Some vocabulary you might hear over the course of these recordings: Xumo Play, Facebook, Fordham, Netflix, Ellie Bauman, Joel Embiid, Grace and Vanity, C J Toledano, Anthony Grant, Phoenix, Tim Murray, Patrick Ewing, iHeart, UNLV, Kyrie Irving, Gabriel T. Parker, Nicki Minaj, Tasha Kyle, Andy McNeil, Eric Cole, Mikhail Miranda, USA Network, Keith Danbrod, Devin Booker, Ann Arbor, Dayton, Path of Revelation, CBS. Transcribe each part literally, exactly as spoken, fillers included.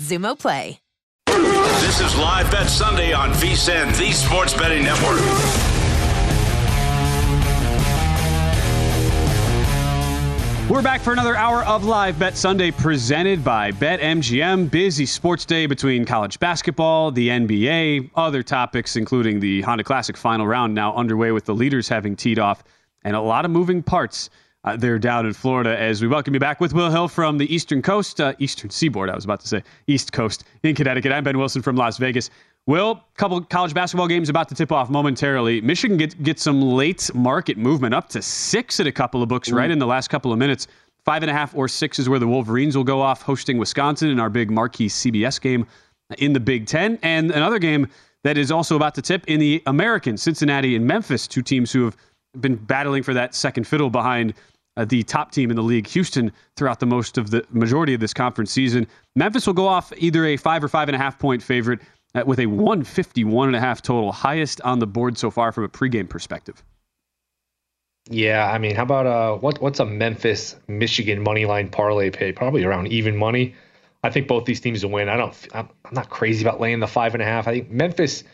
Xumo. Xumo Play. This is Live Bet Sunday on VSiN, the Sports Betting Network. We're back for another hour of Live Bet Sunday presented by BetMGM. Busy sports day between college basketball, the N B A, other topics including the Honda Classic final round now underway with the leaders having teed off, and a lot of moving parts. Uh, they're down in Florida as we welcome you back with Will Hill from the Eastern Coast, uh, Eastern Seaboard, I was about to say, East Coast in Connecticut. I'm Ben Wilson from Las Vegas. Will, couple college basketball games about to tip off momentarily. Michigan gets get some late market movement up to six at a couple of books, mm. right in the last couple of minutes. Five and a half or six is where the Wolverines will go off, hosting Wisconsin in our big marquee C B S game in the Big Ten. And another game that is also about to tip in the American, Cincinnati and Memphis, two teams who have been battling for that second fiddle behind Uh, the top team in the league, Houston, throughout the most of the majority of this conference season. Memphis will go off either a five or five and a half point favorite uh, with a one fifty-one and a half total, highest on the board so far from a pregame perspective. Yeah, I mean, how about uh, what what's a Memphis Michigan money line parlay pay? Probably around even money. I think both these teams will win. I don't. I'm, I'm not crazy about laying the five and a half. I think Memphis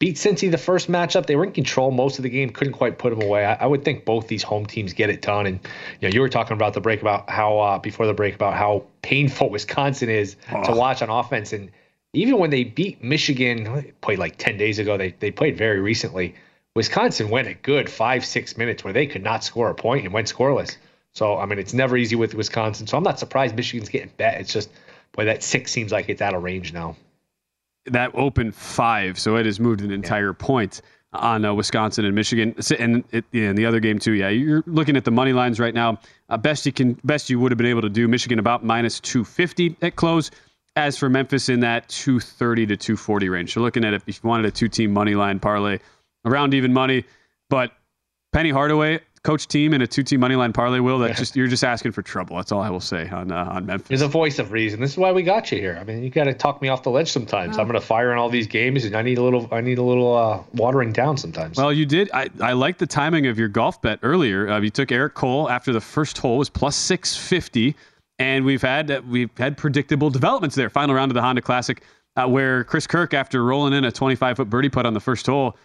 beat Cincy the first matchup. They were in control most of the game, couldn't quite put them away. I, I would think both these home teams get it done. And you know, you were talking about the break about how uh, before the break about how painful Wisconsin is oh. to watch on offense. And even when they beat Michigan, they played like ten days ago. They they played very recently. Wisconsin went a good five, six minutes where they could not score a point and went scoreless. So I mean, it's never easy with Wisconsin. So I'm not surprised Michigan's getting bet. It's just, boy, that six seems like it's out of range now. That opened five, so it has moved an entire yeah. point on uh, Wisconsin and Michigan, and it, yeah, and the other game too. Yeah, you're looking at the money lines right now. Uh, best you can, best you would have been able to do. Michigan about minus two fifty at close. As for Memphis, in that two thirty to two forty range. So looking at it, if you wanted a two-team money line parlay, around even money, but Penny Hardaway coach team and a two-team money line parlay, Will, that just you're just asking for trouble. That's all I will say on uh, on Memphis. There's a voice of reason. This is why we got you here. I mean, you got to talk me off the ledge sometimes. Oh. I'm going to fire in all these games, and I need a little I need a little uh, watering down sometimes. Well, you did. I, I like the timing of your golf bet earlier. Uh, you took Eric Cole after the first hole was plus six fifty, and we've had uh, we've had predictable developments there. Final round of the Honda Classic, uh, where Chris Kirk, after rolling in a twenty-five foot birdie putt on the first hole,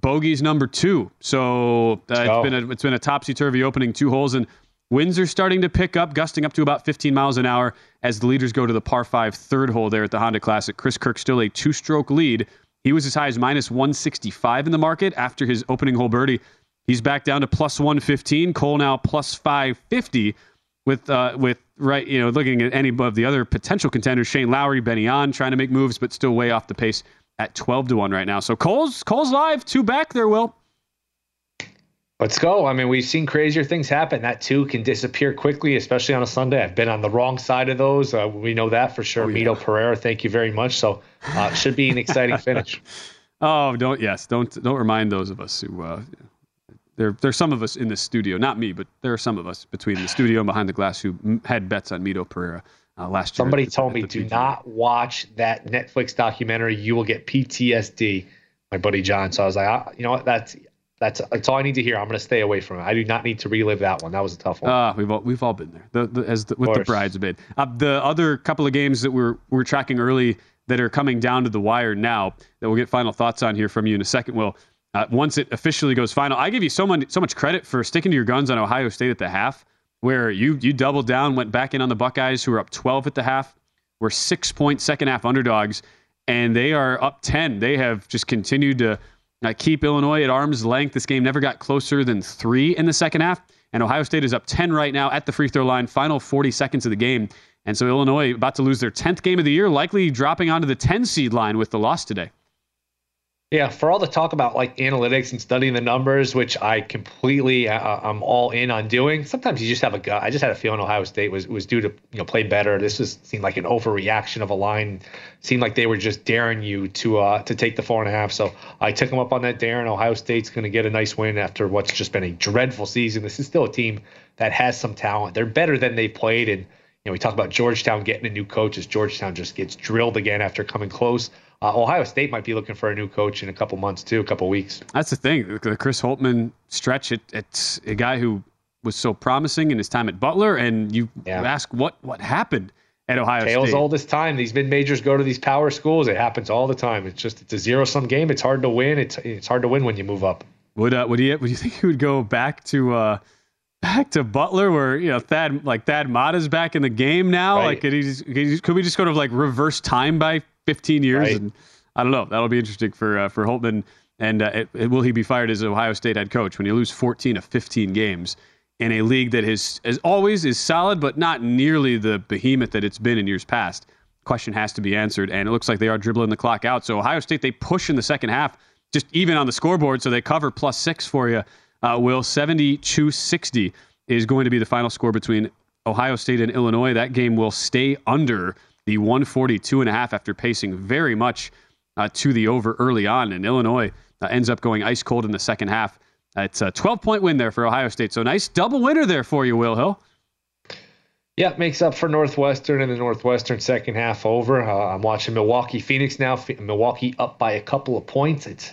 bogey's number two. So uh, it's been a, it's been a topsy-turvy opening two holes, and winds are starting to pick up, gusting up to about fifteen miles an hour as the leaders go to the par five third hole there at the Honda Classic. Chris Kirk still a two-stroke lead. He was as high as minus one sixty-five in the market after his opening hole birdie. He's back down to plus one fifteen. Cole now plus five fifty. with uh, with right, you know, looking at any of the other potential contenders, Shane Lowry, Benyon, trying to make moves, but still way off the pace at twelve to one right now. So Cole's Cole's live, two back there, Will. Let's go. I mean, we've seen crazier things happen. That two can disappear quickly, especially on a Sunday. I've been on the wrong side of those. Uh, we know that for sure. Oh, yeah. Mito Pereira, thank you very much. So uh, it should be an exciting finish. Oh, don't yes, don't don't remind those of us who uh, there there's some of us in the studio, not me, but there are some of us between the studio and behind the glass who m- had bets on Mito Pereira uh, last year. Somebody told me, do not watch that Netflix documentary. You will get P T S D. My buddy John. So I was like, I, you know what, that's. That's, that's all I need to hear. I'm going to stay away from it. I do not need to relive that one. That was a tough one. Uh, we've all we've all been there. The, the, as the, with the brides bid. Uh, the other couple of games that we're we're tracking early that are coming down to the wire now that we'll get final thoughts on here from you in a second. Will uh, once it officially goes final, I give you so much so much credit for sticking to your guns on Ohio State at the half, where you you doubled down, went back in on the Buckeyes, who were up twelve at the half, were six point second half underdogs, and they are up ten. They have just continued to. Uh, keep Illinois at arm's length. This game never got closer than three in the second half. And Ohio State is up ten right now at the free throw line, final forty seconds of the game. And so Illinois about to lose their tenth game of the year, likely dropping onto the ten seed line with the loss today. Yeah, for all the talk about like analytics and studying the numbers, which I completely, uh, I'm all in on doing. Sometimes you just have a gut. I just had a feeling Ohio State was was due to you know play better. This just seemed like an overreaction of a line. Seemed like they were just daring you to uh, to take the four and a half. So I took them up on that dare, and Ohio State's going to get a nice win after what's just been a dreadful season. This is still a team that has some talent. They're better than they played, and you know we talk about Georgetown getting a new coach as Georgetown just gets drilled again after coming close. Uh, Ohio State might be looking for a new coach in a couple months too, a couple weeks. That's the thing. The Chris Holtmann stretch, it, it's a guy who was so promising in his time at Butler, and you yeah. ask what what happened at Ohio Tales State. Tales all this time. These mid-majors go to these power schools. It happens all the time. It's just it's a zero-sum game. It's hard to win. It's it's hard to win when you move up. Would uh, would he? Would you think he would go back to uh, back to Butler, where you know Thad like Thad Matta's back in the game now? Right. Like could he, just, could he? Could we just go to like reverse time by fifteen years, right. And I don't know. That'll be interesting for uh, for Holtmann. And uh, it, it, will he be fired as Ohio State head coach when you lose fourteen of fifteen games in a league that is, as always, is solid, but not nearly the behemoth that it's been in years past? Question has to be answered, and it looks like they are dribbling the clock out. So Ohio State, they push in the second half, just even on the scoreboard, so they cover plus six for you. Uh, Will, seventy-two sixty is going to be the final score between Ohio State and Illinois. That game will stay under the one forty-two and a half after pacing very much uh, to the over early on. And Illinois uh, ends up going ice cold in the second half. Uh, it's a twelve-point win there for Ohio State. So nice double winner there for you, Will Hill. Yeah, it makes up for Northwestern in the Northwestern second half over. Uh, I'm watching Milwaukee Phoenix now. F- Milwaukee up by a couple of points. It's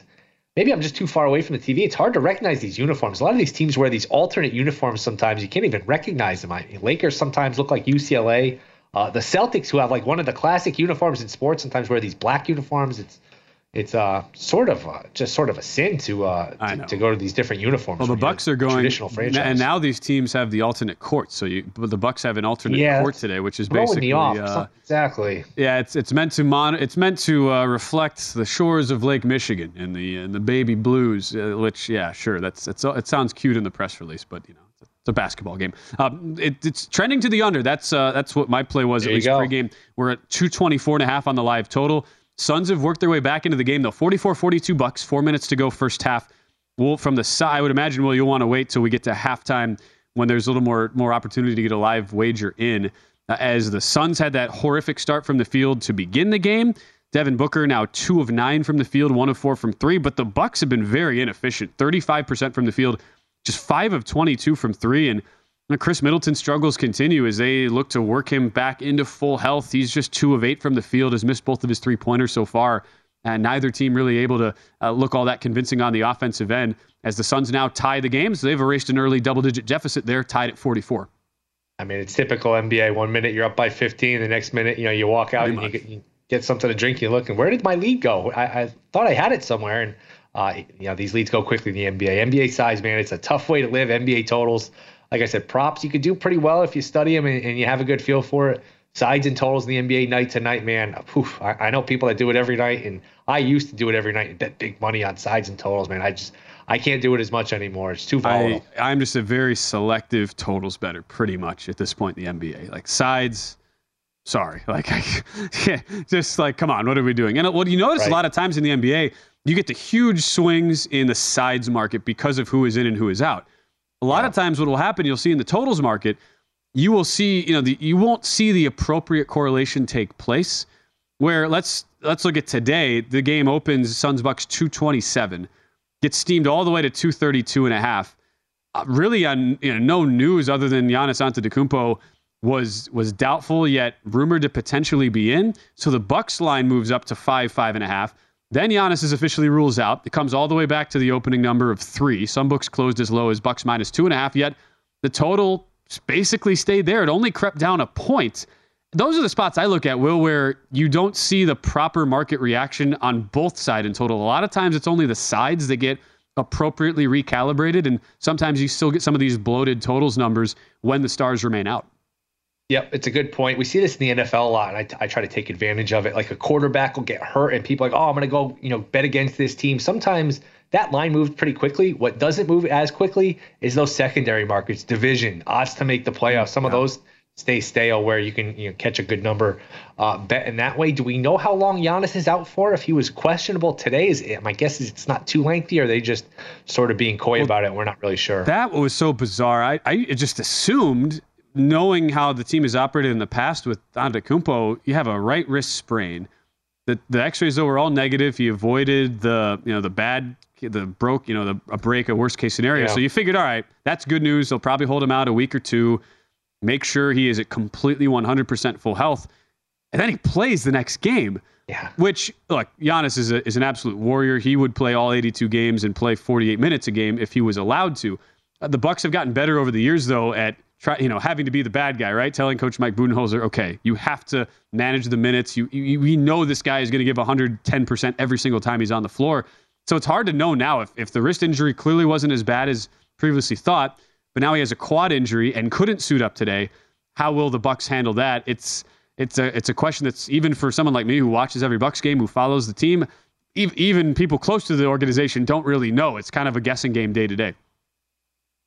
Maybe I'm just too far away from the T V. It's hard to recognize these uniforms. A lot of these teams wear these alternate uniforms sometimes. You can't even recognize them. I mean, Lakers sometimes look like U C L A. Uh, the Celtics, who have like one of the classic uniforms in sports, sometimes wear these black uniforms. It's it's uh, sort of uh, just sort of a sin to, uh, to to go to these different uniforms. Well, the Bucks are going traditional franchise, and now these teams have the alternate court. So you, but the Bucks have an alternate yeah, court today, which is basically me off. Uh, exactly. Yeah, it's it's meant to mon- it's meant to uh, reflect the shores of Lake Michigan and the and the baby blues. Uh, which yeah, sure, that's it's it sounds cute in the press release, but you know. It's a basketball game. Um, it, it's trending to the under. That's uh, that's what my play was, there at least pregame. We're at two twenty-four and a half on the live total. Suns have worked their way back into the game, though. forty-four forty-two Bucks, four minutes to go first half. Well, from the side, I would imagine, Will, you'll want to wait till we get to halftime when there's a little more, more opportunity to get a live wager in. Uh, as the Suns had that horrific start from the field to begin the game, Devin Booker now two of nine from the field, one of four from three, but the Bucks have been very inefficient, thirty-five percent from the field, just five of twenty-two from three, and Chris Middleton's struggles continue as they look to work him back into full health. He's just two of eight from the field, has missed both of his three-pointers so far, and neither team really able to uh, look all that convincing on the offensive end. As the Suns now tie the game, so they've erased an early double-digit deficit there, tied at forty-four. I mean, it's typical N B A. One minute you're up by fifteen, the next minute you know you walk out and you get, you get something to drink, you look, and where did my lead go? I, I thought I had it somewhere, and Uh, you know, these leads go quickly in the N B A. N B A size, man, it's a tough way to live. N B A totals, like I said, props, you could do pretty well if you study them and, and you have a good feel for it. sides and totals in the N B A night to night, man. Oof, I, I know people that do it every night, and I used to do it every night and bet big money on sides and totals, man. I just I can't do it as much anymore. It's too volatile. I, I'm just a very selective totals better, pretty much at this point in the N B A. Like sides, sorry, like I, yeah, just like come on, what are we doing? And what you notice right. a lot of times in the N B A, you get the huge swings in the sides market because of who is in and who is out. A lot yeah. of times, what will happen, you'll see in the totals market, you will see, you know, the, you won't see the appropriate correlation take place. Where let's let's look at today. The game opens Suns Bucks two twenty-seven. Gets steamed all the way to two thirty-two and a half. Uh, really, on you know, no news other than Giannis Antetokounmpo was was doubtful, yet rumored to potentially be in. So the Bucks line moves up to five, five and a half. Then Giannis is officially rules out. It comes all the way back to the opening number of three. Some books closed as low as Bucks minus two and a half. Yet the total basically stayed there. It only crept down a point. Those are the spots I look at, Will, where you don't see the proper market reaction on both sides in total. A lot of times it's only the sides that get appropriately recalibrated, and sometimes you still get some of these bloated totals numbers when the stars remain out. Yep, it's a good point. We see this in the N F L a lot, and I, t- I try to take advantage of it. Like a quarterback will get hurt, and people are like, oh, I'm going to go you know, bet against this team. Sometimes that line moves pretty quickly. What doesn't move as quickly is those secondary markets, division, odds to make the playoffs, some yeah. of those stay stale where you can you know, catch a good number uh, bet in that way. Do we know how long Giannis is out for? If he was questionable today, is it, my guess is it's not too lengthy. Or are they just sort of being coy well, about it? We're not really sure. That was so bizarre. I, I just assumed, knowing how the team has operated in the past with Antetokounmpo, you have a right wrist sprain. The the X-rays though were all negative. He avoided the you know the bad the broke you know the a break a worst case scenario. Yeah. So you figured, all right, that's good news. They'll probably hold him out a week or two. Make sure he is at completely one hundred percent full health, and then he plays the next game. Yeah. Which, look, Giannis is a, is an absolute warrior. He would play all eighty-two games and play forty-eight minutes a game if he was allowed to. Uh, the Bucks have gotten better over the years, though, at try you know having to be the bad guy, right? Telling Coach Mike Budenholzer, okay, you have to manage the minutes. You you we know this guy is going to give one hundred ten percent every single time he's on the floor. So it's hard to know now if if the wrist injury clearly wasn't as bad as previously thought. But now he has a quad injury and couldn't suit up today. How will the Bucks handle that? It's it's a it's a question that's, even for someone like me who watches every Bucks game, who follows the team, e- even people close to the organization don't really know. It's kind of a guessing game day to day.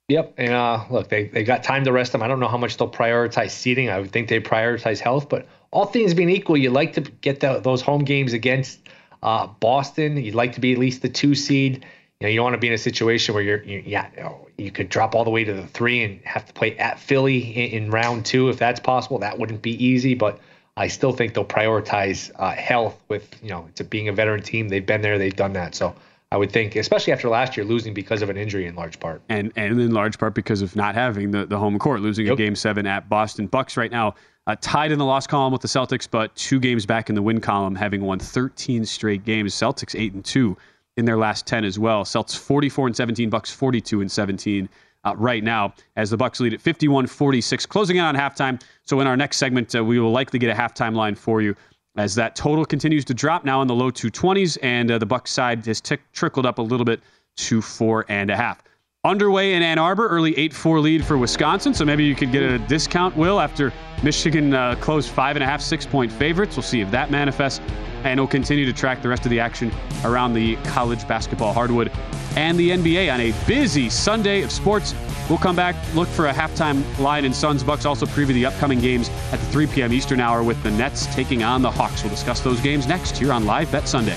Yep, and uh, look, they they got time to rest them. I don't know how much they'll prioritize seeding. I would think they prioritize health, but all things being equal, you like to get the, those home games against uh, Boston. You'd like to be at least the two seed. You know, you don't want to be in a situation where you're, you, yeah, you, know, you could drop all the way to the three and have to play at Philly in, in round two if that's possible. That wouldn't be easy, but I still think they'll prioritize uh, health. With you know, it's a, being a veteran team, they've been there, they've done that. So I would think, especially after last year, losing because of an injury in large part, and and in large part because of not having the, the home court, losing yep. a game seven at Boston. Bucks right now uh, tied in the loss column with the Celtics, but two games back in the win column, having won thirteen straight games. Celtics eight and two. In their last ten as well. Celtics forty-four and seventeen, Bucks forty-two and seventeen uh, right now as the Bucks lead at fifty-one forty-six, closing out on halftime. So in our next segment, uh, we will likely get a halftime line for you as that total continues to drop now in the low two twenties, and uh, the Bucks side has tick- trickled up a little bit to four and a half. Underway in Ann Arbor, early eight four lead for Wisconsin, so maybe you could get a discount, Will, after Michigan uh, closed five and a half, six-point favorites. We'll see if that manifests, and we'll continue to track the rest of the action around the college basketball hardwood and the N B A on a busy Sunday of sports. We'll come back, look for a halftime line in Suns Bucks, also preview the upcoming games at the three p.m. Eastern hour with the Nets taking on the Hawks. We'll discuss those games next here on Live Bet Sunday.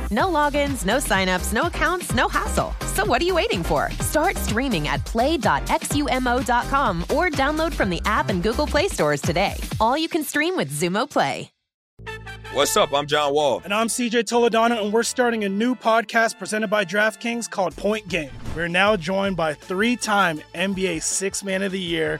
No logins, no signups, no accounts, no hassle. So what are you waiting for? Start streaming at play dot xumo dot com or download from the app and Google Play stores today. All you can stream with Xumo Play. What's up? I'm John Wall. And I'm C J Toledano, and we're starting a new podcast presented by DraftKings called Point Game. We're now joined by three-time N B A Sixth Man of the Year,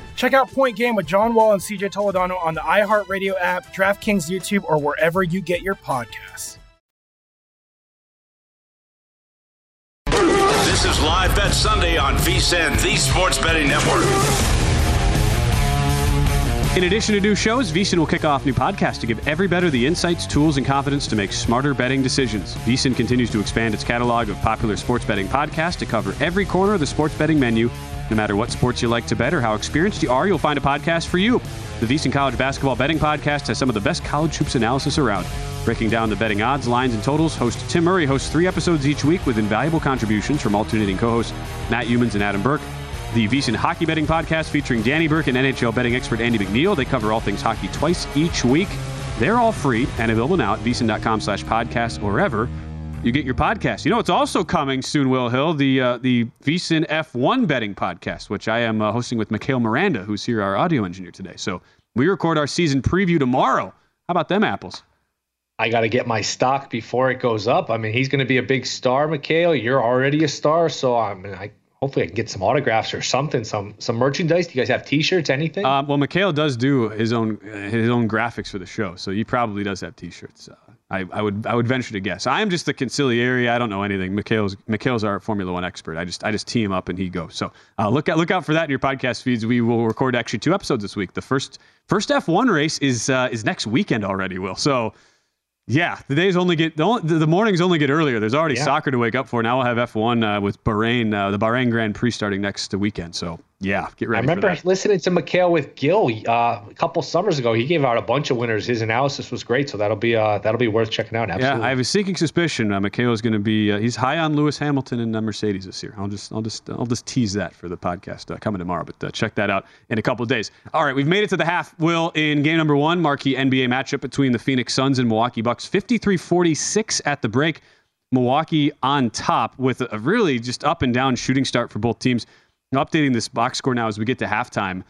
Check out Point Game with John Wall and C J Toledano on the iHeartRadio app, DraftKings YouTube, or wherever you get your podcasts. This is Live Bet Sunday on VSiN, the Sports Betting Network. In addition to new shows, VSiN will kick off new podcasts to give every bettor the insights, tools, and confidence to make smarter betting decisions. VSiN continues to expand its catalog of popular sports betting podcasts to cover every corner of the sports betting menu. No matter what sports you like to bet or how experienced you are, you'll find a podcast for you. The VSiN College Basketball Betting Podcast has some of the best college hoops analysis around. Breaking down the betting odds, lines, and totals, host Tim Murray hosts three episodes each week with invaluable contributions from alternating co-hosts Matt Humans and Adam Burke. The VSiN Hockey Betting Podcast featuring Danny Burke and N H L betting expert Andy McNeil. They cover all things hockey twice each week. They're all free and available now at V S I N dot com slash podcast or wherever you get your podcast. You know, it's also coming soon, Will Hill, the uh, the VSiN F one Betting Podcast, which I am uh, hosting with Mikhail Miranda, who's here, our audio engineer today. So we record our season preview tomorrow. How about them apples? I got to get my stock before it goes up. I mean, he's going to be a big star, Mikhail. You're already a star, so I mean, I Hopefully I can get some autographs or something, some some merchandise. Do you guys have T-shirts, anything? Uh, well, Mikhail does do his own his own graphics for the show, so he probably does have T-shirts. Uh, I, I would I would venture to guess. I am just the conciliary. I don't know anything. Mikhail's Mikhail's our Formula One expert. I just I just tee him up and he goes. So uh, look out look out for that in your podcast feeds. We will record actually two episodes this week. The first first F one race is uh, is next weekend already, Will. So. Yeah, the days only get the, only, the mornings only get earlier. There's already yeah. soccer to wake up for. Now we'll have F one uh, with Bahrain, uh, the Bahrain Grand Prix starting next weekend. So yeah, get ready. I remember for that. Listening to Mikhail with Gil uh, a couple summers ago. He gave out a bunch of winners. His analysis was great, so that'll be uh, that'll be worth checking out. Absolutely. Yeah, I have a sneaking suspicion uh, Mikhail is going to be uh, he's high on Lewis Hamilton and uh, Mercedes this year. I'll just I'll just I'll just tease that for the podcast uh, coming tomorrow. But uh, check that out in a couple of days. All right, we've made it to the half. Will, in game number one, marquee N B A matchup between the Phoenix Suns and Milwaukee Bucks, fifty-three forty-six at the break. Milwaukee on top with a really just up and down shooting start for both teams. Updating this box score now as we get to halftime.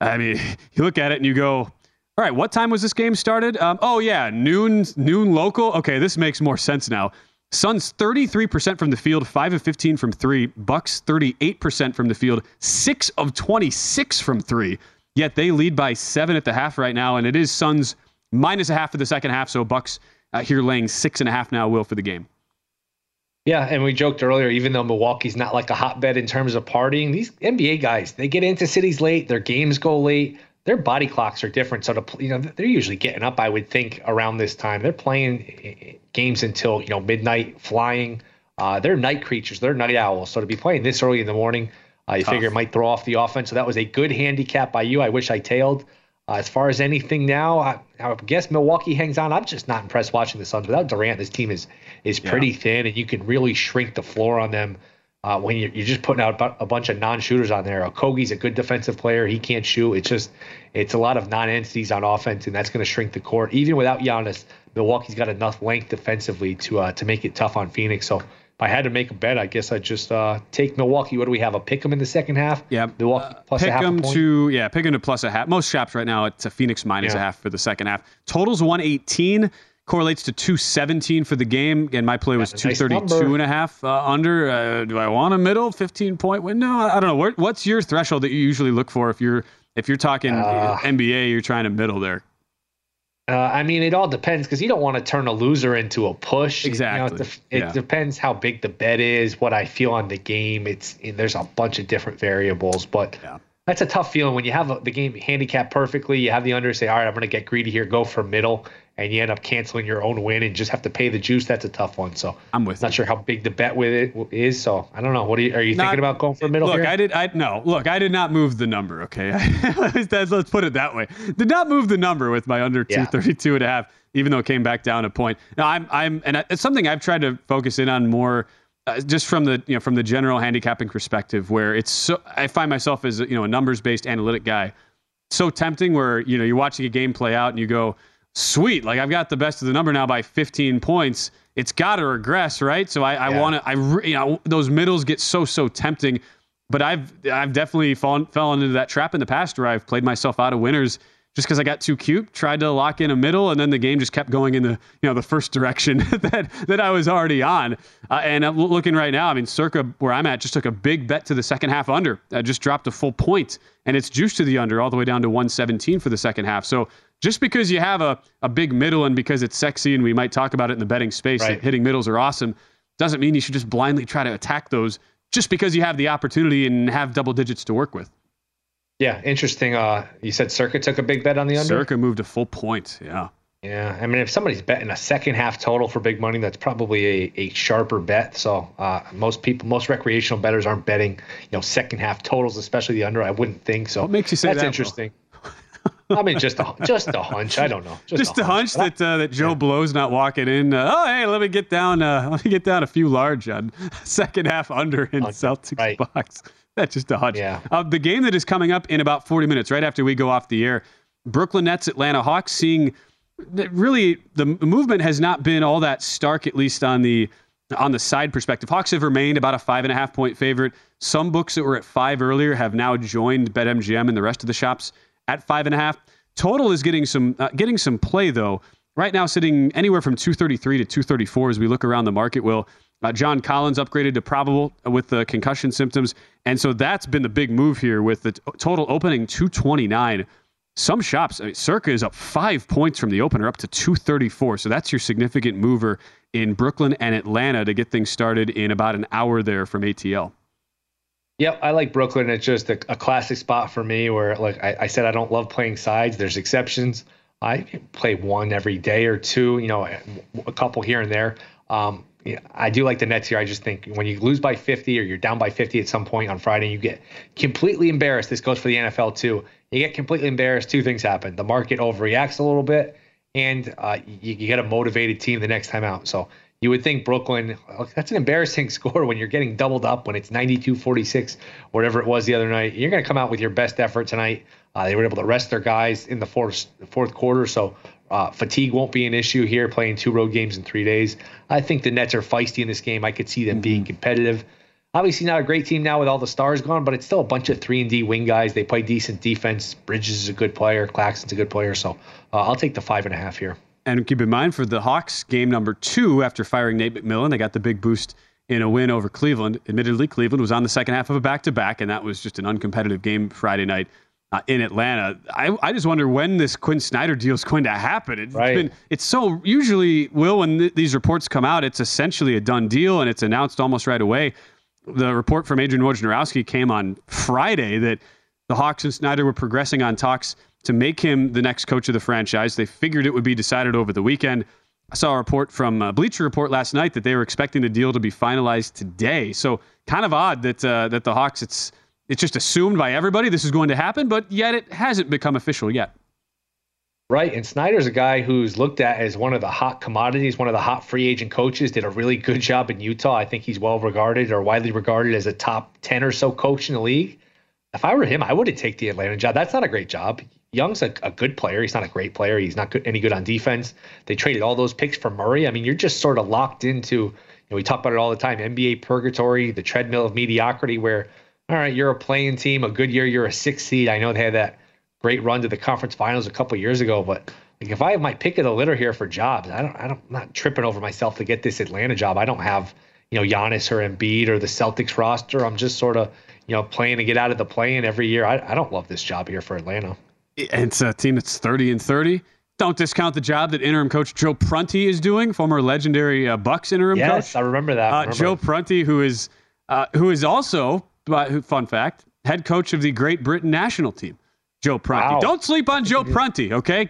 I mean, you look at it and you go, all right, what time was this game started? Um, oh, yeah, noon noon local. Okay, this makes more sense now. Suns thirty-three percent from the field, five of fifteen from three. Bucks thirty-eight percent from the field, six of twenty-six from three. Yet they lead by seven at the half right now, and it is Suns minus a half for the second half, so Bucks uh, here laying six and a half now, Will, for the game. Yeah, and we joked earlier, even though Milwaukee's not like a hotbed in terms of partying, these N B A guys, they get into cities late, their games go late, their body clocks are different. So, to, you know, they're usually getting up, I would think, around this time. They're playing games until, you know, midnight, flying. Uh, they're night creatures. They're night owls. So to be playing this early in the morning, uh, you Tough. figure it might throw off the offense. So that was a good handicap by you. I wish I tailed. Uh, as far as anything now, I, I guess Milwaukee hangs on. I'm just not impressed watching the Suns. Without Durant, this team is is pretty yeah. thin, and you can really shrink the floor on them. Uh, when you're, you're just putting out a bunch of non-shooters on there. Okogie's a good defensive player. He can't shoot. It's just it's a lot of non-entities on offense, and that's going to shrink the court. Even without Giannis, Milwaukee's got enough length defensively to uh, to make it tough on Phoenix. So if I had to make a bet, I guess I'd just uh, take Milwaukee. What do we have? A pick 'em in the second half? Yeah, Milwaukee plus uh, pick a half them a point. To, yeah, pick 'em to plus a half. Most shops right now, it's a Phoenix minus yeah. a half for the second half. Total's one eighteen. Correlates to two seventeen for the game. Again, my play was two thirty-two nice and a half uh, under. Uh, do I want a middle fifteen point window? I, I don't know. Where, what's your threshold that you usually look for if you're if you're talking uh, N B A? You're trying to middle there. Uh, I mean, it all depends because you don't want to turn a loser into a push. Exactly. You know, it, it yeah. depends how big the bet is, what I feel on the game. It's there's a bunch of different variables, but. Yeah. That's a tough feeling when you have the game handicapped perfectly. You have the under, say, all right, I'm going to get greedy here, go for middle, and you end up canceling your own win and just have to pay the juice. That's a tough one. So I'm with. Not you. Sure how big the bet with it is. So I don't know. What are you, are you not, thinking about going for middle? Look, here? I did. I no. Look, I did not move the number. Okay, let's, let's put it that way. Did not move the number with my under yeah. two thirty-two and a half, even though it came back down a point. Now I'm I'm and I, it's something I've tried to focus in on more. Uh, just from the you know from the general handicapping perspective, where it's so I find myself as you know a numbers based analytic guy, so tempting where you know you're watching a game play out and you go, sweet, like I've got the best of the number now by fifteen points. It's got to regress, right? So I, I yeah. want to I you know those middles get so so tempting, but I've I've definitely fallen fallen into that trap in the past where I've played myself out of winners. Just because I got too cute, tried to lock in a middle, and then the game just kept going in the you know the first direction that that I was already on. Uh, and I'm looking right now, I mean, circa where I'm at, just took a big bet to the second half under. I just dropped a full point, and it's juiced to the under all the way down to one seventeen for the second half. So just because you have a a big middle and because it's sexy, and we might talk about it in the betting space, right. that hitting middles are awesome, doesn't mean you should just blindly try to attack those just because you have the opportunity and have double digits to work with. Yeah, interesting. Uh, you said Circa took a big bet on the under? Circa moved a full point, yeah. Yeah, I mean, if somebody's betting a second half total for big money, that's probably a, a sharper bet. So uh, most people, most recreational bettors aren't betting, you know, second half totals, especially the under, I wouldn't think so. What makes you say that's that? That's interesting. I mean, just a, just a hunch. I don't know. Just, just a hunch, hunch that uh, that Joe yeah. Blow's not walking in. Uh, oh, hey, let me get down uh, Let me get down a few large on second half under in under, Celtics right. Bucks. That's just a hunch. Yeah. Uh, the game that is coming up in about forty minutes, right after we go off the air, Brooklyn Nets, Atlanta Hawks, seeing that really the movement has not been all that stark, at least on the on the side perspective. Hawks have remained about a five and a half point favorite. Some books that were at five earlier have now joined BetMGM and the rest of the shops at five and a half. Total is getting some uh, getting some play though. Right now, sitting anywhere from two thirty-three to two thirty-four as we look around the market, Will. Uh, John Collins upgraded to probable with the concussion symptoms. And so that's been the big move here with the t- total opening two twenty-nine. Some shops, I mean, Circa is up five points from the opener up to two thirty-four. So that's your significant mover in Brooklyn and Atlanta to get things started in about an hour there from A T L. Yep, I like Brooklyn. It's just a, a classic spot for me where, like I, I said, I don't love playing sides. There's exceptions. I play one every day or two, you know, a couple here and there. Um, Yeah, I do like the Nets here. I just think when you lose by fifty or you're down by fifty at some point on Friday, you get completely embarrassed. This goes for the N F L too. You get completely embarrassed. Two things happen. The market overreacts a little bit, and uh, you, you get a motivated team the next time out. So you would think Brooklyn, that's an embarrassing score when you're getting doubled up when it's ninety-two forty-six, whatever it was the other night. You're going to come out with your best effort tonight. Uh, they were able to rest their guys in the fourth, fourth quarter, so Uh, fatigue won't be an issue here playing two road games in three days. I think the Nets are feisty in this game. I could see them mm-hmm. being competitive. Obviously not a great team now with all the stars gone, but it's still a bunch of three and D wing guys. They play decent defense. Bridges is a good player. Claxton's a good player. So uh, I'll take the five and a half here. And keep in mind for the Hawks, game number two, after firing Nate McMillan, they got the big boost in a win over Cleveland. Admittedly, Cleveland was on the second half of a back-to-back, and that was just an uncompetitive game Friday night. Uh, in Atlanta, I, I just wonder when this Quinn Snyder deal is going to happen. It's right. been it's so usually, Will, when th- these reports come out, it's essentially a done deal and it's announced almost right away. The report from Adrian Wojnarowski came on Friday that the Hawks and Snyder were progressing on talks to make him the next coach of the franchise. They figured it would be decided over the weekend. I saw a report from uh, Bleacher Report last night that they were expecting the deal to be finalized today. So kind of odd that uh, that the Hawks it's. It's just assumed by everybody this is going to happen, but yet it hasn't become official yet. Right. And Snyder's a guy who's looked at as one of the hot commodities, one of the hot free agent coaches, did a really good job in Utah. I think he's well regarded or widely regarded as a top ten or so coach in the league. If I were him, I wouldn't take the Atlanta job. That's not a great job. Young's a, a good player. He's not a great player. He's not good, any good on defense. They traded all those picks for Murray. I mean, you're just sort of locked into, you know, we talk about it all the time, N B A purgatory, the treadmill of mediocrity where, all right, you're a playing team, a good year, you're a sixth seed. I know they had that great run to the conference finals a couple years ago, but like if I have my pick of the litter here for jobs, I don't, I don't, I'm not tripping over myself to get this Atlanta job. I don't have, you know, Giannis or Embiid or the Celtics roster. I'm just sort of, you know, playing to get out of the play-in every year. I, I don't love this job here for Atlanta. It's a team that's thirty and thirty. Don't discount the job that interim coach Joe Prunty is doing, former legendary uh, Bucks interim yes, coach. Yes, I remember that. Uh, I remember. Joe Prunty, who is, uh, who is also, uh, fun fact, head coach of the Great Britain national team. Joe Prunty. Wow. Don't sleep on Joe Prunty, okay?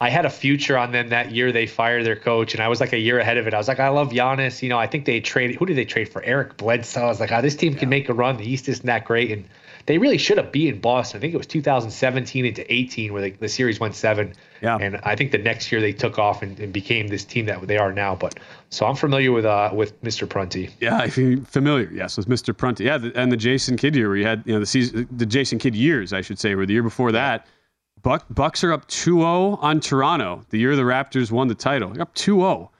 I had a future on them that year. They fired their coach, and I was like a year ahead of it. I was like, I love Giannis. You know, I think they traded. Who did they trade for? Eric Bledsoe. I was like, oh, this team yeah. can make a run. The East isn't that great. And they really should have beaten Boston. I think it was two thousand seventeen into eighteen where they, the series went seven. Yeah. And I think the next year they took off and, and became this team that they are now. But so I'm familiar with uh, with Mister Prunty. Yeah, familiar. Yes, with Mister Prunty. Yeah, the, and the Jason Kidd year where you had you know the season, the Jason Kidd years, I should say, where the year before that. Buck, Bucks are up two oh on Toronto the year the Raptors won the title. They're up two oh.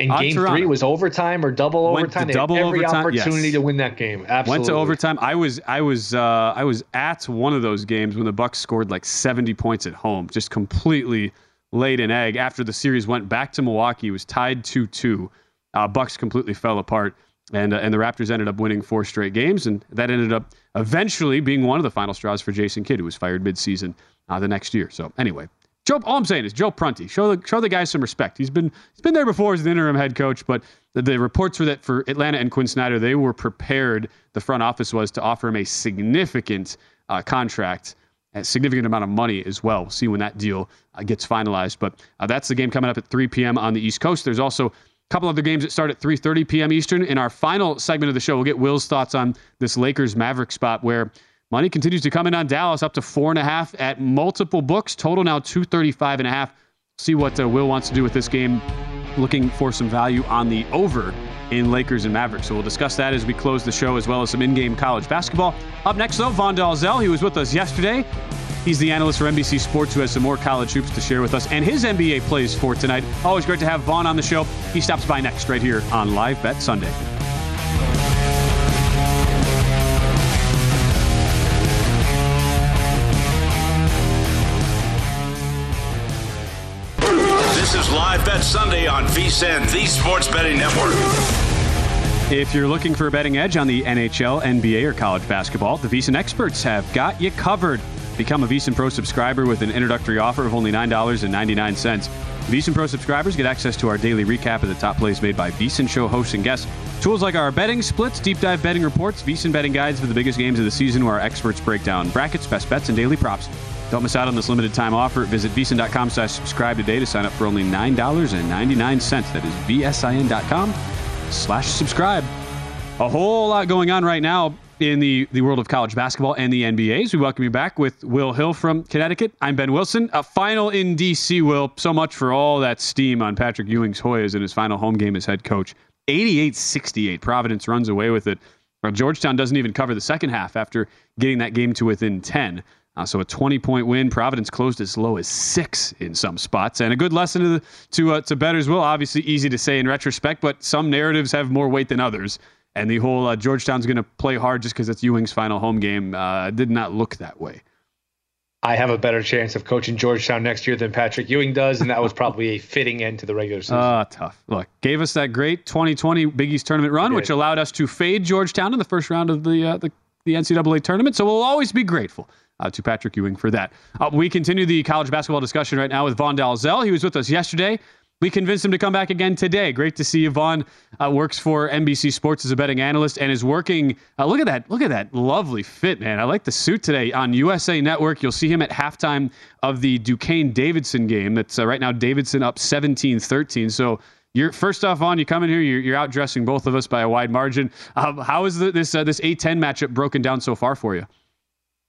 And game Toronto. Three was overtime or double Went overtime. They double had every overtime. opportunity yes. to win that game. Absolutely. Went to overtime. I was I was uh, I was at one of those games when the Bucks scored like seventy points at home, just completely laid an egg. After the series went back to Milwaukee, it was tied two two. Uh, Bucks completely fell apart, and uh, and the Raptors ended up winning four straight games, and that ended up eventually being one of the final straws for Jason Kidd, who was fired midseason. Uh, the next year. So anyway, Joe, all I'm saying is Joe Prunty, show the show the guy some respect. He's been he's been there before as an interim head coach, but the, the reports were that for Atlanta and Quinn Snyder, they were prepared. The front office was to offer him a significant uh, contract, a significant amount of money as well. We'll see when that deal uh, gets finalized. But uh, that's the game coming up at three p.m. on the East Coast. There's also a couple other games that start at three thirty p.m. Eastern. In our final segment of the show, we'll get Will's thoughts on this Lakers Maverick spot where money continues to come in on Dallas, up to four and a half at multiple books. Total now two thirty-five and a half. See what uh, Will wants to do with this game. Looking for some value on the over in Lakers and Mavericks. So we'll discuss that as we close the show, as well as some in-game college basketball. Up next, though, Vaughn Dalzell. He was with us yesterday. He's the analyst for N B C Sports, who has some more college hoops to share with us and his N B A plays for tonight. Always great to have Vaughn on the show. He stops by next right here on Live Bet Sunday. Live Bet Sunday on VSiN, the Sports Betting Network. If you're looking for a betting edge on the N H L, N B A, or college basketball, the VSiN experts have got you covered. Become a VSiN Pro subscriber with an introductory offer of only nine dollars and ninety-nine cents. VSiN Pro subscribers get access to our daily recap of the top plays made by VSiN show hosts and guests. Tools like our betting splits, deep dive betting reports, VSiN betting guides for the biggest games of the season where our experts break down brackets, best bets, and daily props. Don't miss out on this limited time offer. Visit VSiN.com slash subscribe today to sign up for only nine dollars and ninety-nine cents. That is VSIN.com slash subscribe. A whole lot going on right now in the, the world of college basketball and the N B A. So we welcome you back with Will Hill from Connecticut. I'm Ben Wilson. A final in D C, Will. So much for all that steam on Patrick Ewing's Hoyas in his final home game as head coach. eighty-eight sixty-eight. Providence runs away with it. Well, Georgetown doesn't even cover the second half after getting that game to within ten. Uh, so a twenty-point win. Providence closed as low as six in some spots, and a good lesson to the, to uh, to bettors. Will, obviously easy to say in retrospect, but some narratives have more weight than others. And the whole uh, Georgetown's going to play hard just because it's Ewing's final home game uh, did not look that way. I have a better chance of coaching Georgetown next year than Patrick Ewing does, and that was probably a fitting end to the regular season. Ah, uh, tough. Look, gave us that great twenty twenty Big East tournament run, which allowed us to fade Georgetown in the first round of the uh, the, the N C double A tournament. So we'll always be grateful Uh, to Patrick Ewing for that. Uh, we continue the college basketball discussion right now with Vaughn Dalzell. He was with us yesterday. We convinced him to come back again today. Great to see you. Vaughn uh, works for N B C Sports as a betting analyst and is working. Uh, look at that. Look at that lovely fit, man. I like the suit today on U S A Network. You'll see him at halftime of the Duquesne Davidson game. That's uh, right now Davidson up seventeen thirteen. So you're first off, Vaughn, you come in here, you're, you're outdressing both of us by a wide margin. Um, how is the, this, uh, this eight ten matchup broken down so far for you?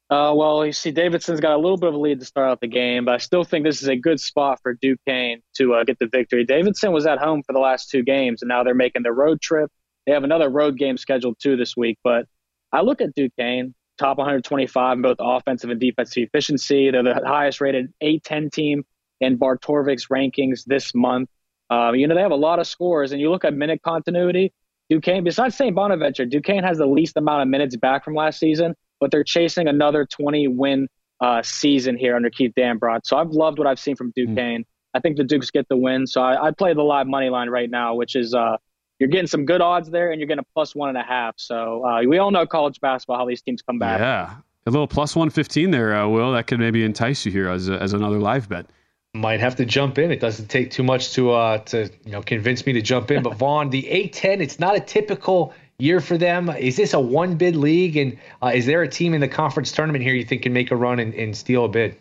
Uh, well, you see, Davidson's got a little bit of a lead to start out the game, but I still think this is a good spot for Duquesne to uh, get the victory. Davidson was at home for the last two games, and now they're making the road trip. They have another road game scheduled, too, this week. But I look at Duquesne, top one twenty-five in both offensive and defensive efficiency. They're the highest-rated eight ten team in Bartorvik's rankings this month. Uh, you know, they have a lot of scores, and you look at minute continuity. Duquesne, besides Saint Bonaventure, Duquesne has the least amount of minutes back from last season, but they're chasing another twenty-win uh, season here under Keith Danbrod. So I've loved what I've seen from Duquesne. Mm. I think the Dukes get the win. So I, I play the live money line right now, which is uh, you're getting some good odds there, and you're getting a plus one and a half. So uh, we all know college basketball, how these teams come back. Yeah, a little plus one fifteen there, uh, Will. That could maybe entice you here as a, as another live bet. Might have to jump in. It doesn't take too much to uh, to you know convince me to jump in. But Vaughn, the eight ten, it's not a typical year for them. Is this a one bid league? And uh, is there a team in the conference tournament here you think can make a run and, and steal a bid?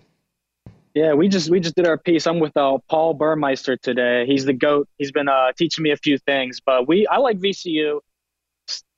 Yeah, we just we just did our piece. I'm with uh, Paul Burmeister today. He's the GOAT. He's been uh, teaching me a few things. But we I like V C U.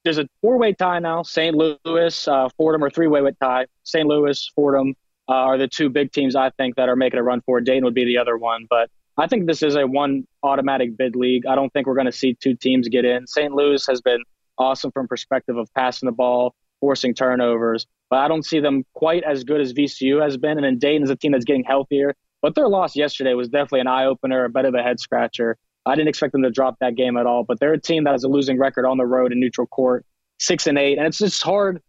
There's a four way tie now. Saint Louis, uh, Fordham, or three way tie. Saint Louis, Fordham. Uh, are the two big teams I think that are making a run for it. Dayton would be the other one, but I think this is a one automatic bid league. I don't think we're going to see two teams get in. Saint Louis has been awesome from perspective of passing the ball, forcing turnovers, but I don't see them quite as good as V C U has been. And then Dayton's a team that's getting healthier, but their loss yesterday was definitely an eye-opener, a bit of a head-scratcher. I didn't expect them to drop that game at all, but they're a team that has a losing record on the road in neutral court, six and eight, and it's just hard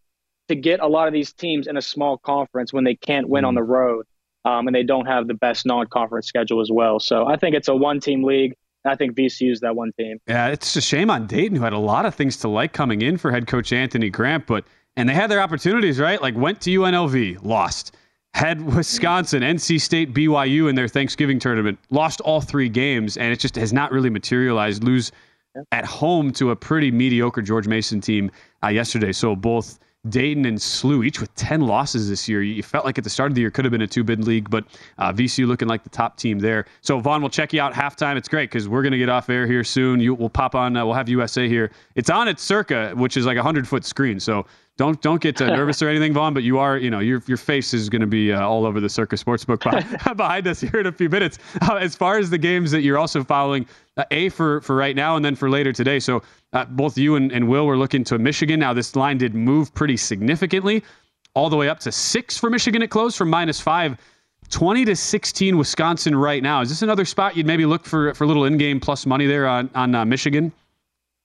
to get a lot of these teams in a small conference when they can't win on the road um, and they don't have the best non-conference schedule as well. So I think it's a one-team league. I think V C U is that one team. Yeah, it's a shame on Dayton, who had a lot of things to like coming in for head coach Anthony Grant, but and they had their opportunities, right? Like went to U N L V, lost. Had Wisconsin, N C State, B Y U in their Thanksgiving tournament, lost all three games, and it just has not really materialized. Lose yeah. at home to a pretty mediocre George Mason team uh, yesterday. So both Dayton and S L U, each with ten losses this year. You felt like at the start of the year could have been a two-bid league, but uh, V C U looking like the top team there. So, Vaughn, we'll check you out halftime. It's great because we're going to get off air here soon. You, we'll pop on. Uh, we'll have U S A here. It's on at Circa, which is like a hundred-foot screen. So don't don't get uh, nervous or anything, Vaughn, but you are, you know, your your face is going to be uh, all over the Circa Sportsbook by, behind us here in a few minutes. Uh, as far as the games that you're also following, Uh, a for, for right now and then for later today. So uh, both you and, and Will were looking to Michigan. Now this line did move pretty significantly all the way up to six for Michigan at close from minus five, twenty to sixteen Wisconsin right now. Is this another spot you'd maybe look for, for a little in-game plus money there on, on uh, Michigan?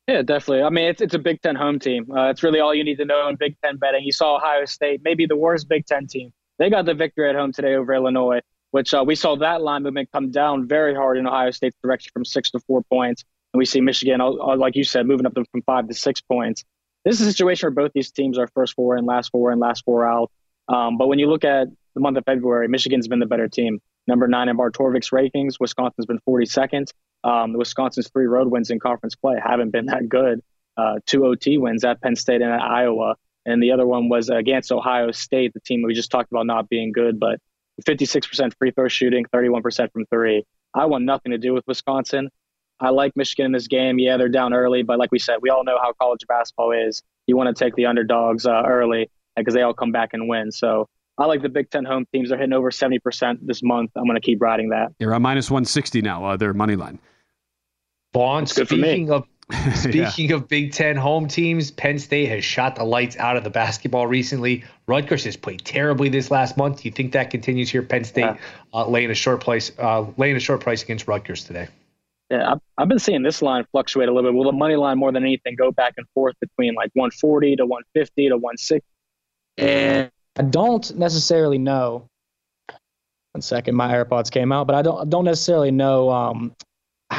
Yeah, definitely. I mean, it's, it's a Big Ten home team. Uh, it's really all you need to know in Big Ten betting. You saw Ohio State, maybe the worst Big Ten team. They got the victory at home today over Illinois, which uh, we saw that line movement come down very hard in Ohio State's direction from six to four points. And we see Michigan, like you said, moving up to, from five to six points. This is a situation where both these teams are first four in, last four in, last four out. Um, but when you look at the month of February, Michigan's been the better team. Number nine in Bartorvik's rankings. Wisconsin's been forty-second. Um, Wisconsin's three road wins in conference play haven't been that good. Uh, two O T wins at Penn State and at Iowa. And the other one was against Ohio State, the team we just talked about not being good, but fifty-six percent free throw shooting, thirty-one percent from three. I want nothing to do with Wisconsin. I like Michigan in this game. Yeah, they're down early, but like we said, we all know how college basketball is. You want to take the underdogs uh, early because they all come back and win. So I like the Big Ten home teams. They're hitting over seventy percent this month. I'm going to keep riding that. You're on minus one sixty now, uh, their money line. Vaughn, speaking of Speaking yeah. of Big Ten home teams, Penn State has shot the lights out of the basketball recently. Rutgers has played terribly this last month. Do you think that continues here? Penn State yeah. uh, laying a short price, uh, laying a short price against Rutgers today. Yeah, I've, I've been seeing this line fluctuate a little bit. Will the money line more than anything go back and forth between like one forty to one fifty to one sixty? And I don't necessarily know. One second, my AirPods came out, but I don't I don't necessarily know. Um,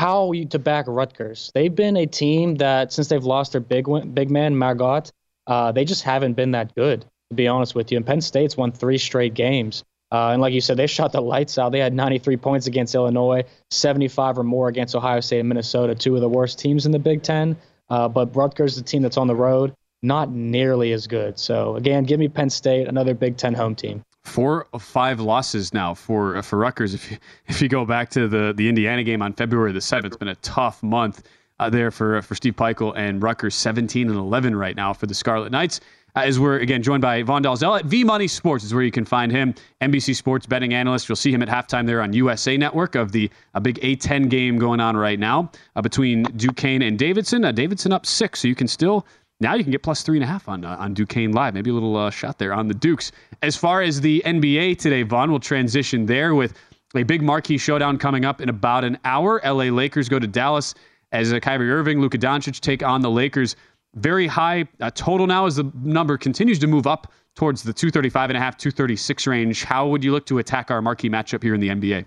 How you to back Rutgers? They've been a team that since they've lost their big win, big man Margot, uh, they just haven't been that good, to be honest with you. And Penn State's won three straight games, uh, and like you said, they shot the lights out. They had ninety-three points against Illinois, seventy-five or more against Ohio State and Minnesota, two of the worst teams in the Big Ten. Uh, but Rutgers, the team that's on the road, not nearly as good. So again, give me Penn State, another Big Ten home team. Four of five losses now for for Rutgers. If you, if you go back to the, the Indiana game on February the seventh, it's been a tough month. uh, there for for Steve Peichel and Rutgers, seventeen and eleven right now for the Scarlet Knights. As we're, again, joined by Vaughn Dalzell at V-Money Sports is where you can find him. N B C Sports betting analyst. You'll see him at halftime there on U S A Network of the a big A ten game going on right now uh, between Duquesne and Davidson. Uh, Davidson up six, so you can still, now you can get plus three and a half on, uh, on Duquesne live. Maybe a little uh, shot there on the Dukes. As far as the N B A today, Vaughn, will transition there with a big marquee showdown coming up in about an hour. L A Lakers go to Dallas as uh, Kyrie Irving, Luka Doncic take on the Lakers. Very high uh, total now as the number continues to move up towards the two thirty-five and a half, two thirty-six range. How would you look to attack our marquee matchup here in the N B A?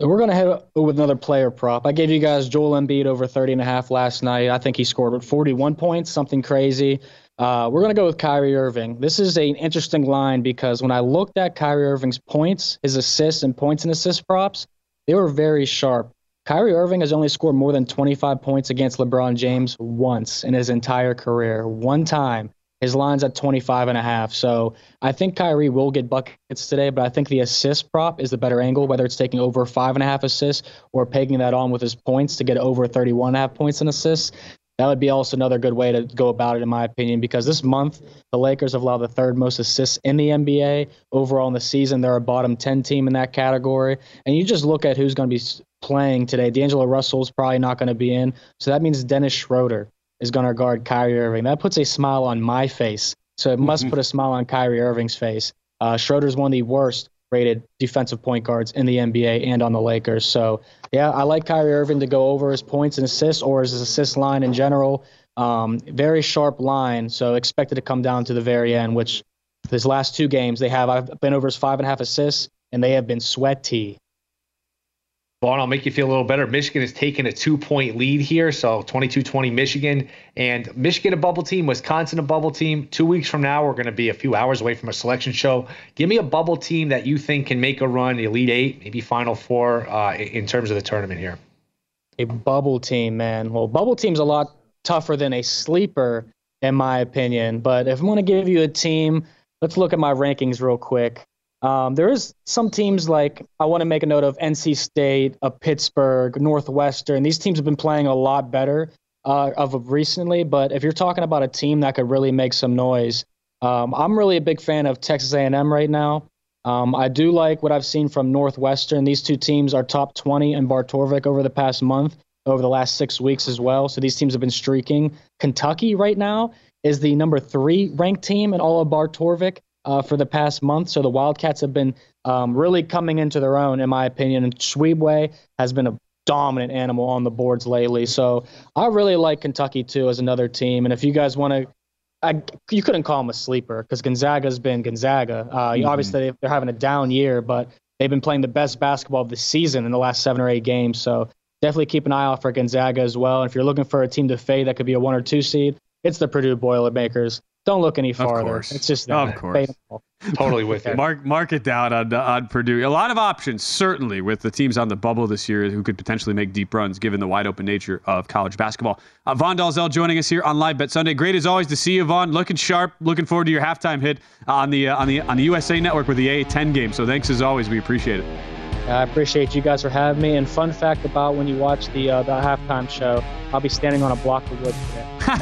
So we're going to head with another player prop. I gave you guys Joel Embiid over thirty and a half last night. I think he scored with forty-one points, something crazy. Uh, we're going to go with Kyrie Irving. This is an interesting line because when I looked at Kyrie Irving's points, his assists and points and assist props, they were very sharp. Kyrie Irving has only scored more than twenty-five points against LeBron James once in his entire career. One time. His line's at twenty-five and a half. So I think Kyrie will get buckets today, but I think the assist prop is the better angle, whether it's taking over five and a half assists or pegging that on with his points to get over thirty-one and a half points and assists. That would be also another good way to go about it, in my opinion, because this month the Lakers have allowed the third most assists in the N B A. Overall in the season, they're a bottom ten team in that category. And you just look at who's going to be playing today. D'Angelo Russell's probably not going to be in. So that means Dennis Schroeder is going to guard Kyrie Irving. That puts a smile on my face. So it must mm-hmm. put a smile on Kyrie Irving's face. Uh, Schroeder's one of the worst rated defensive point guards in the N B A and on the Lakers. So, yeah, I like Kyrie Irving to go over his points and assists or his assist line in general. Um, very sharp line, so expected to come down to the very end, which his last two games they have. I've been over his five and a half assists, and they have been sweaty. Vaughn, I'll make you feel a little better. Michigan has taken a two-point lead here, so twenty-two twenty Michigan. And Michigan a bubble team, Wisconsin a bubble team. Two weeks from now, we're going to be a few hours away from a selection show. Give me a bubble team that you think can make a run, Elite Eight, maybe Final Four uh, in terms of the tournament here. A bubble team, man. Well, bubble team's a lot tougher than a sleeper, in my opinion. But if I'm going to give you a team, let's look at my rankings real quick. Um, there is some teams like I want to make a note of N C State, uh, Pittsburgh, Northwestern. These teams have been playing a lot better uh, of recently. But if you're talking about a team that could really make some noise, um, I'm really a big fan of Texas A and M right now. Um, I do like what I've seen from Northwestern. These two teams are top twenty in Bartorvik over the past month, over the last six weeks as well. So these teams have been streaking. Kentucky right now is the number three ranked team in all of Bartorvik. Uh, for the past month. So the Wildcats have been um, really coming into their own, in my opinion. And Schwebway has been a dominant animal on the boards lately. So I really like Kentucky, too, as another team. And if you guys want to, you couldn't call them a sleeper because Gonzaga's been Gonzaga. Uh, mm-hmm. Obviously, they're having a down year, but they've been playing the best basketball of the season in the last seven or eight games. So definitely keep an eye out for Gonzaga as well. And if you're looking for a team to fade that could be a one or two seed, it's the Purdue Boilermakers. Don't look any farther. It's just that. Of course. Totally with you. Mark, mark it down on, on Purdue. A lot of options, certainly, with the teams on the bubble this year who could potentially make deep runs given the wide-open nature of college basketball. Uh, Vaughn Dalzell joining us here on Live Bet Sunday. Great, as always, to see you, Vaughn. Looking sharp. Looking forward to your halftime hit on the, uh, on the, on the U S A Network with the A ten game. So thanks, as always. We appreciate it. I appreciate you guys for having me. And fun fact about when you watch the uh, the halftime show, I'll be standing on a block of wood today. you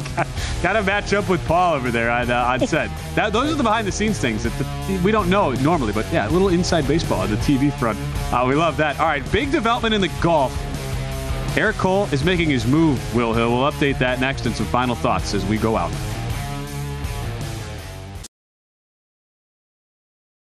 got, got to match up with Paul over there on, uh, on set. That, those are the behind-the-scenes things that the, we don't know normally, but, yeah, a little inside baseball on the T V front. Uh, we love that. All right, big development in the golf. Eric Cole is making his move, Will Hill. We'll update that next and some final thoughts as we go out.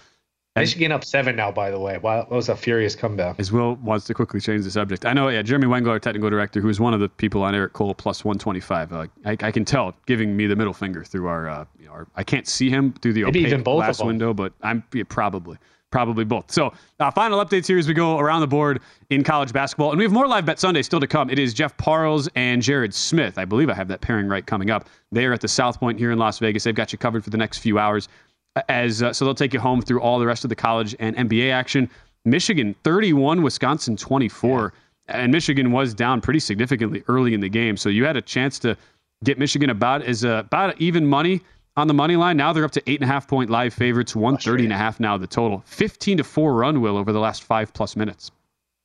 Michigan up seven now, by the way. Wow, that was a furious comeback. As Will wants to quickly change the subject. I know, yeah, Jeremy Wengler, our technical director, who is one of the people on Eric Cole plus one twenty-five. Like I, I can tell, giving me the middle finger through our, uh, you know, our I can't see him through the Maybe opaque even both glass window, but I'm yeah, probably. Probably both. So uh, final updates here as we go around the board in college basketball. And we have more Live Bet Sunday still to come. It is Jeff Parles and Jared Smith. I believe I have that pairing right coming up. They are at the South Point here in Las Vegas. They've got you covered for the next few hours. As uh, so they'll take you home through all the rest of the college and N B A action. Michigan thirty-one, Wisconsin twenty-four. And Michigan was down pretty significantly early in the game. So you had a chance to get Michigan about as uh, about even money on the money line. Now they're up to eight and a half point live favorites, one thirty and a half now the total. fifteen to four run, Will, over the last five plus minutes.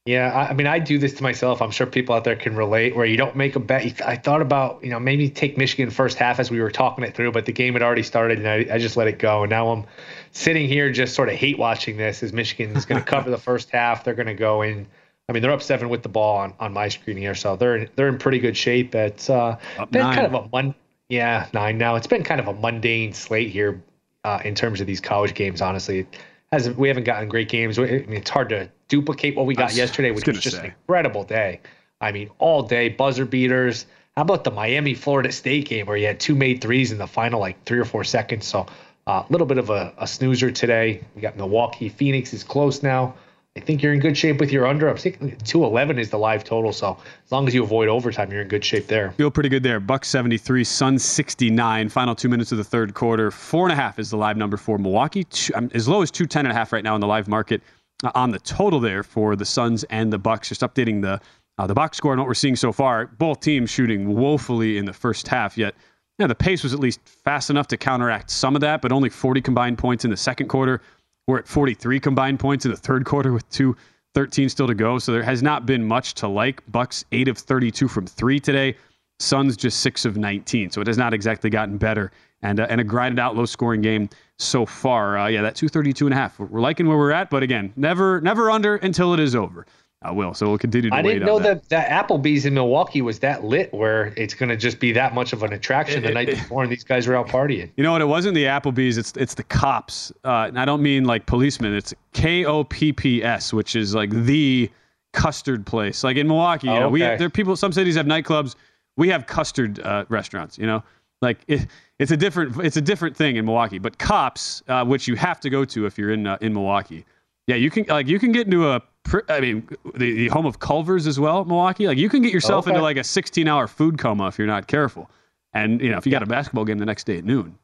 Yeah, I mean, I do this to myself. I'm sure people out there can relate where you don't make a bet. I thought about, you know, maybe take Michigan first half as we were talking it through, but the game had already started and I, I just let it go. And now I'm sitting here just sort of hate watching this as Michigan is going to cover the first half. They're going to go in I mean, they're up seven with the ball on, on my screen here, so they're they're in pretty good shape. It's uh, been nine. kind of a mon- yeah nine now. It's been kind of a mundane slate here uh, in terms of these college games. Honestly, as we haven't gotten great games. I mean, it's hard to duplicate what we got was, yesterday, which was, was just say. an incredible day. I mean, all day buzzer beaters. How about the Miami Florida State game where you had two made threes in the final like three or four seconds? So a uh, little bit of a, a snoozer today. We got Milwaukee. Phoenix is close now. I think you're in good shape with your under. I'm thinking two eleven is the live total, so as long as you avoid overtime, you're in good shape there. Feel pretty good there. Bucks seventy-three, Suns sixty-nine. Final two minutes of the third quarter. Four and a half is the live number for Milwaukee. Two, um, as low as two ten and a half right now in the live market uh, on the total there for the Suns and the Bucks. Just updating the uh, the box score and what we're seeing so far. Both teams shooting woefully in the first half, yet yeah, the pace was at least fast enough to counteract some of that, but only forty combined points in the second quarter. We're at forty-three combined points in the third quarter with two thirteen still to go. So there has not been much to like. Bucks eight of thirty-two from three today. Suns just six of nineteen. So it has not exactly gotten better. And uh, and a grinded out low scoring game so far. Uh, yeah, that two thirty-two and a half. We're liking where we're at. But again, never never under until it is over. I will. So we'll continue to wait on that. I didn't know that. that that Applebee's in Milwaukee was that lit where it's going to just be that much of an attraction the night before and these guys are out partying. You know what? It wasn't the Applebee's. It's it's the cops. Uh, and I don't mean like policemen. It's K O P P S, which is like the custard place. Like in Milwaukee, you oh, know, okay. we have, there are people, some cities have nightclubs. We have custard uh, restaurants, you know, like it, it's a different, it's a different thing in Milwaukee, but cops, uh, which you have to go to if you're in, uh, in Milwaukee. Yeah. You can like, you can get into a, I mean, the, the home of Culver's as well, Milwaukee. Like you can get yourself okay. into like a sixteen hour food coma if you're not careful. And, you know, if you got a basketball game the next day at noon.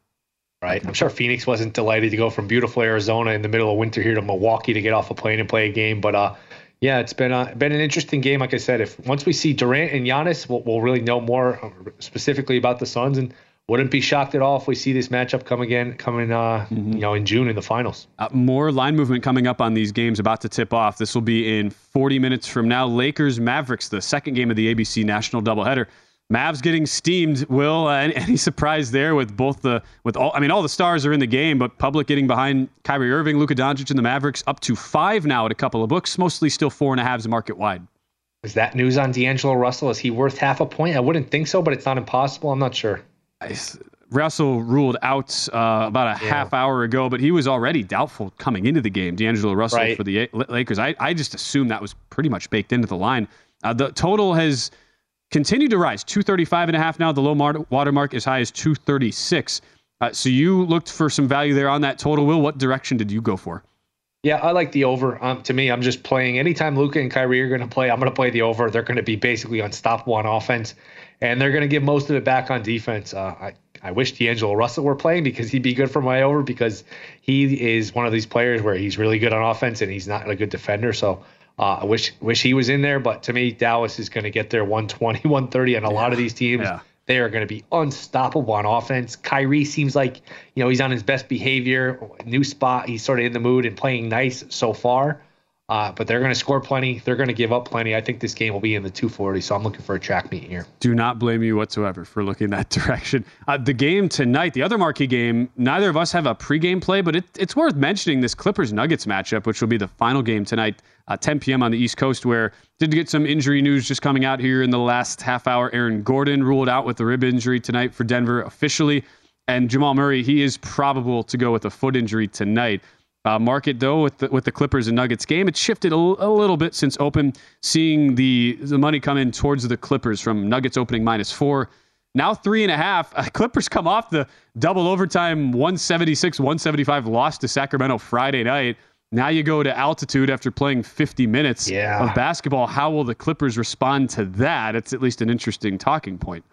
Right. I'm sure Phoenix wasn't delighted to go from beautiful Arizona in the middle of winter here to Milwaukee to get off a plane and play a game. But, uh, yeah, it's been uh, been an interesting game. Like I said, if once we see Durant and Giannis, we'll, we'll really know more specifically about the Suns, and wouldn't be shocked at all if we see this matchup come again, coming uh, mm-hmm. you know, in June in the finals. Uh, more line movement coming up on these games about to tip off. This will be in forty minutes from now. Lakers, Mavericks, the second game of the A B C National doubleheader. Mavs getting steamed. Will uh, any surprise there with both the with all? I mean, all the stars are in the game, but public getting behind Kyrie Irving, Luka Doncic, and the Mavericks up to five now at a couple of books. Mostly still four and a halves market wide. Is that news on D'Angelo Russell? Is he worth half a point? I wouldn't think so, but it's not impossible. I'm not sure. Russell ruled out uh, about a yeah. half hour ago, but he was already doubtful coming into the game. D'Angelo Russell right. for the a- Lakers. I, I just assumed that was pretty much baked into the line. Uh, the total has continued to rise. two thirty-five and a half now. The low mar- watermark as high as two thirty-six. Uh, so you looked for some value there on that total. Will, what direction did you go for? Yeah, I like the over. Um, to me, I'm just playing. Anytime Luka and Kyrie are going to play, I'm going to play the over. They're going to be basically unstoppable on offense, and they're going to give most of it back on defense. Uh, I, I wish D'Angelo Russell were playing because he'd be good for my over, because he is one of these players where he's really good on offense and he's not a good defender. So uh, I wish wish he was in there. But to me, Dallas is going to get there one twenty, one thirty, and a yeah. lot of these teams. Yeah. They are going to be unstoppable on offense. Kyrie seems like, you know, he's on his best behavior, new spot. He's sort of in the mood and playing nice so far. Uh, but they're going to score plenty. They're going to give up plenty. I think this game will be in the two forty, so I'm looking for a track meet here. Do not blame you whatsoever for looking that direction. Uh, the game tonight, the other marquee game, neither of us have a pregame play, but it, it's worth mentioning this Clippers-Nuggets matchup, which will be the final game tonight, uh, ten p.m. on the East Coast, where did get some injury news just coming out here in the last half hour. Aaron Gordon ruled out with a rib injury tonight for Denver officially. And Jamal Murray, he is probable to go with a foot injury tonight. Uh, market, though, with the, with the Clippers and Nuggets game, it shifted a, l- a little bit since open, seeing the, the money come in towards the Clippers from Nuggets opening minus four. Now three and a half. Uh, Clippers come off the double overtime one seventy-six, one seventy-five loss to Sacramento Friday night. Now you go to altitude after playing fifty minutes yeah. of basketball. How will the Clippers respond to that? It's at least an interesting talking point.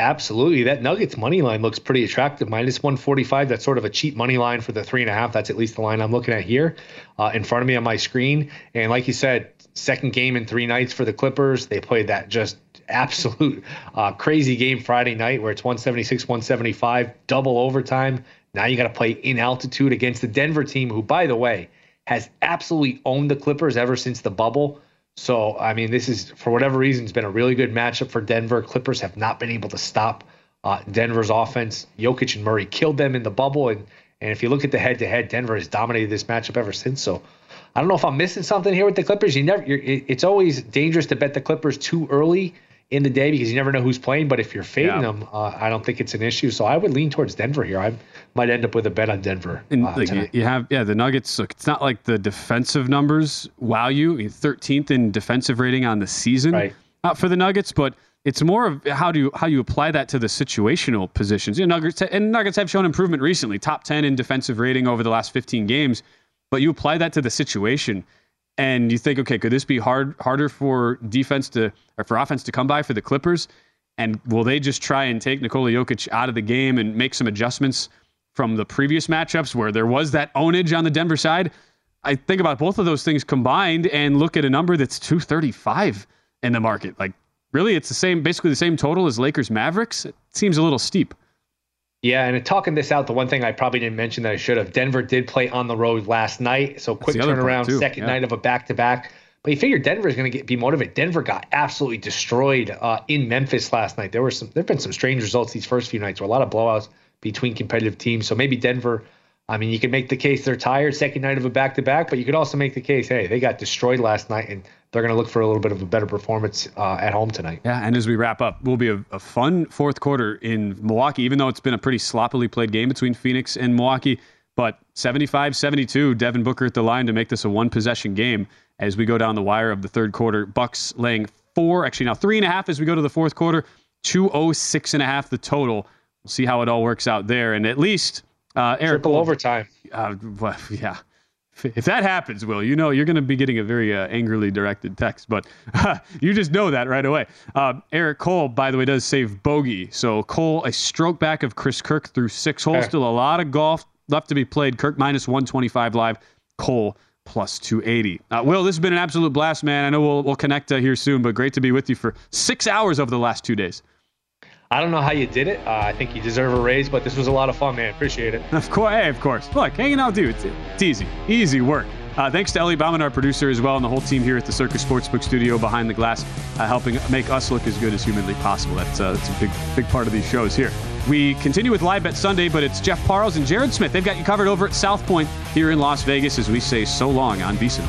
Absolutely. That Nuggets money line looks pretty attractive. Minus one forty-five, that's sort of a cheap money line for the three and a half. That's at least the line I'm looking at here uh, in front of me on my screen. And like you said, second game in three nights for the Clippers. They played that just absolute uh, crazy game Friday night where it's one seventy-six, one seventy-five, double overtime. Now you got to play in altitude against the Denver team, who, by the way, has absolutely owned the Clippers ever since the bubble. So, I mean, this is, for whatever reason, it's been a really good matchup for Denver. Clippers have not been able to stop uh, Denver's offense. Jokic and Murray killed them in the bubble. And, and if you look at the head-to-head, Denver has dominated this matchup ever since. So I don't know if I'm missing something here with the Clippers. You never, you're, it's always dangerous to bet the Clippers too early in the day because you never know who's playing. But if you're fading yeah. them, uh, I don't think it's an issue. So I would lean towards Denver here. I might end up with a bet on Denver. And uh, like you, you have, yeah, the Nuggets. Look, it's not like the defensive numbers wow you. thirteenth in defensive rating on the season, right. not for the Nuggets, but it's more of how do you, how you apply that to the situational positions. You know, Nuggets and Nuggets have shown improvement recently. Top ten in defensive rating over the last fifteen games. But you apply that to the situation, and you think, okay, could this be hard, harder for defense to or for offense to come by for the Clippers? And will they just try and take Nikola Jokic out of the game and make some adjustments from the previous matchups where there was that ownage on the Denver side? I think about both of those things combined and look at a number that's two thirty-five in the market. Like, really, it's the same, basically the same total as Lakers Mavericks. It seems a little steep. Yeah, and in talking this out, the one thing I probably didn't mention that I should have, Denver did play on the road last night, so quick turnaround, second yeah. night of a back-to-back. But you figure Denver is going to be motivated. Denver got absolutely destroyed uh, in Memphis last night. There were some, there have been some strange results these first few nights, where a lot of blowouts between competitive teams. So maybe Denver, I mean, you could make the case they're tired, second night of a back-to-back, but you could also make the case, hey, they got destroyed last night, and they're going to look for a little bit of a better performance uh, at home tonight. Yeah, and as we wrap up, will be a, a fun fourth quarter in Milwaukee, even though it's been a pretty sloppily played game between Phoenix and Milwaukee. But seventy-five seventy-two, Devin Booker at the line to make this a one-possession game as we go down the wire of the third quarter. Bucks laying four, actually now three and a half as we go to the fourth quarter, two oh six and a half the total. We'll see how it all works out there. And at least uh, Eric Triple Cole, overtime. Uh, well, yeah. If that happens, Will, you know you're going to be getting a very uh, angrily directed text, but uh, you just know that right away. Uh, Eric Cole, by the way, does save bogey. So Cole, a stroke back of Chris Kirk through six holes. Still a lot of golf left to be played. Kirk minus one twenty-five live. Cole plus two eighty. Uh, Will, this has been an absolute blast, man. I know we'll we'll connect uh, here soon, but great to be with you for six hours over the last two days. I don't know how you did it. Uh, I think you deserve a raise, but this was a lot of fun, man. Appreciate it. Of course. Hey, of course. Look, hanging out, dude. It's, it's easy. Easy work. Uh, thanks to Ellie Bauman, our producer, as well, and the whole team here at the Circus Sportsbook Studio behind the glass, uh, helping make us look as good as humanly possible. That's, uh, that's a big, big part of these shows here. We continue with Live Bet Sunday, but it's Jeff Parles and Jared Smith. They've got you covered over at South Point here in Las Vegas as we say so long on VSiN.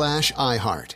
iHeart.